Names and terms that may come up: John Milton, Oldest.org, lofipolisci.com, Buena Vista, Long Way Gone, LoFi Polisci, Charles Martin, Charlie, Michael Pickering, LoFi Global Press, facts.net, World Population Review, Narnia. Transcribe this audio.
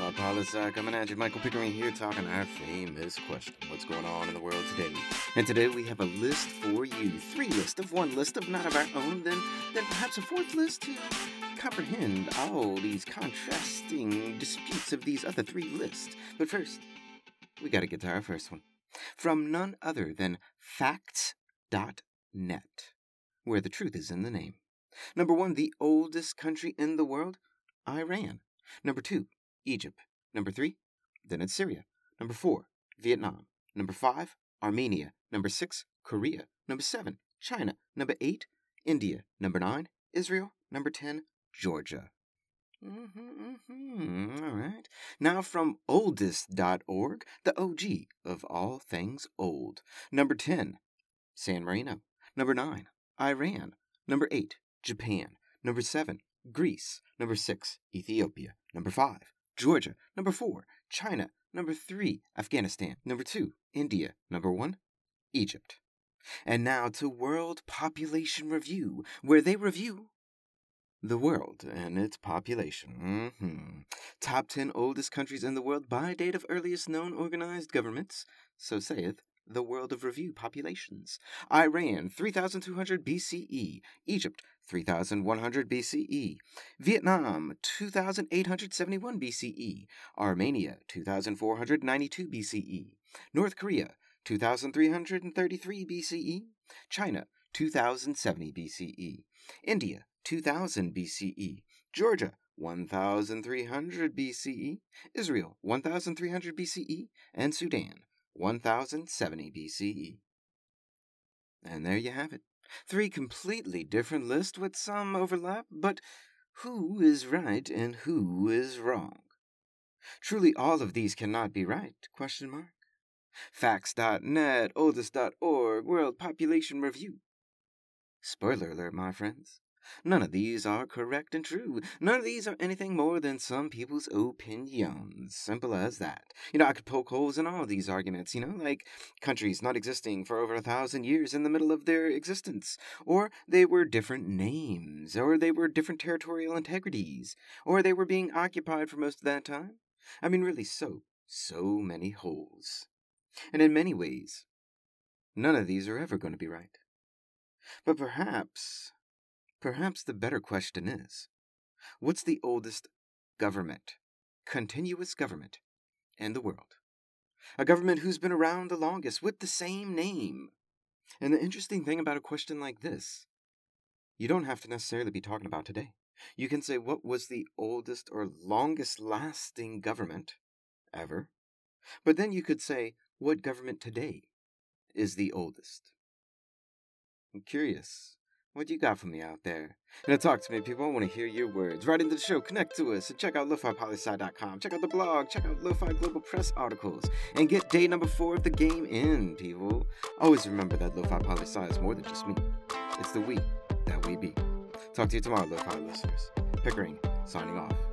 Lofi Policy, coming at you. Michael Pickering here, talking our famous question, what's going on in the world today? And today we have a list for you, three lists of one list of not of our own, then perhaps a fourth list to comprehend all these contrasting disputes of these other three lists. But first, we got to get to our first one. From none other than facts.net, where the truth is in the name. Number one, the oldest country in the world, Iran. Number two, Egypt. Number three, then it's Syria. Number four, Vietnam. Number five, Armenia. Number six, Korea. Number seven, China. Number eight, India. Number nine, Israel. Number 10, Georgia. All right. Now from Oldest.org, the OG of all things old. Number 10, San Marino. Number 9, Iran. Number 8, Japan. Number 7, Greece. Number 6, Ethiopia. Number 5, Georgia. Number 4, China. Number 3, Afghanistan. Number 2, India. Number 1, Egypt. And now to World Population Review, where they review the world and its population. Top 10 oldest countries in the world by date of earliest known organized governments, so saith the World of Review Populations. Iran, 3,200 BCE. Egypt, 3,100 BCE. Vietnam, 2,871 BCE. Armenia, 2,492 BCE. North Korea, 2,333 BCE. China, 2,070 BCE. India, 2000 BCE, Georgia, 1300 BCE, Israel, 1300 BCE, and Sudan, 1070 BCE. And there you have it. Three completely different lists with some overlap, but who is right and who is wrong? Truly all of these cannot be right, Facts.net, oldest.org, World Population Review. Spoiler alert, my friends. None of these are correct and true. None of these are anything more than some people's opinions. Simple as that. I could poke holes in all these arguments, like countries not existing for over 1,000 years in the middle of their existence, or they were different names, or they were different territorial integrities, or they were being occupied for most of that time. Really, so many holes. And in many ways, none of these are ever going to be right. But perhaps the better question is, what's the oldest government, continuous government, in the world? A government who's been around the longest with the same name. And the interesting thing about a question like this, you don't have to necessarily be talking about today. You can say, what was the oldest or longest lasting government ever? But then you could say, what government today is the oldest? I'm curious. What do you got for me out there? Talk to me, people. I want to hear your words. Write into the show, connect to us, and check out lofipolisci.com. Check out the blog, check out LoFi Global Press articles, and get day number 4 of the game in, people. Always remember that LoFi Polisci is more than just me. It's the we that we be. Talk to you tomorrow, LoFi listeners. Pickering, signing off.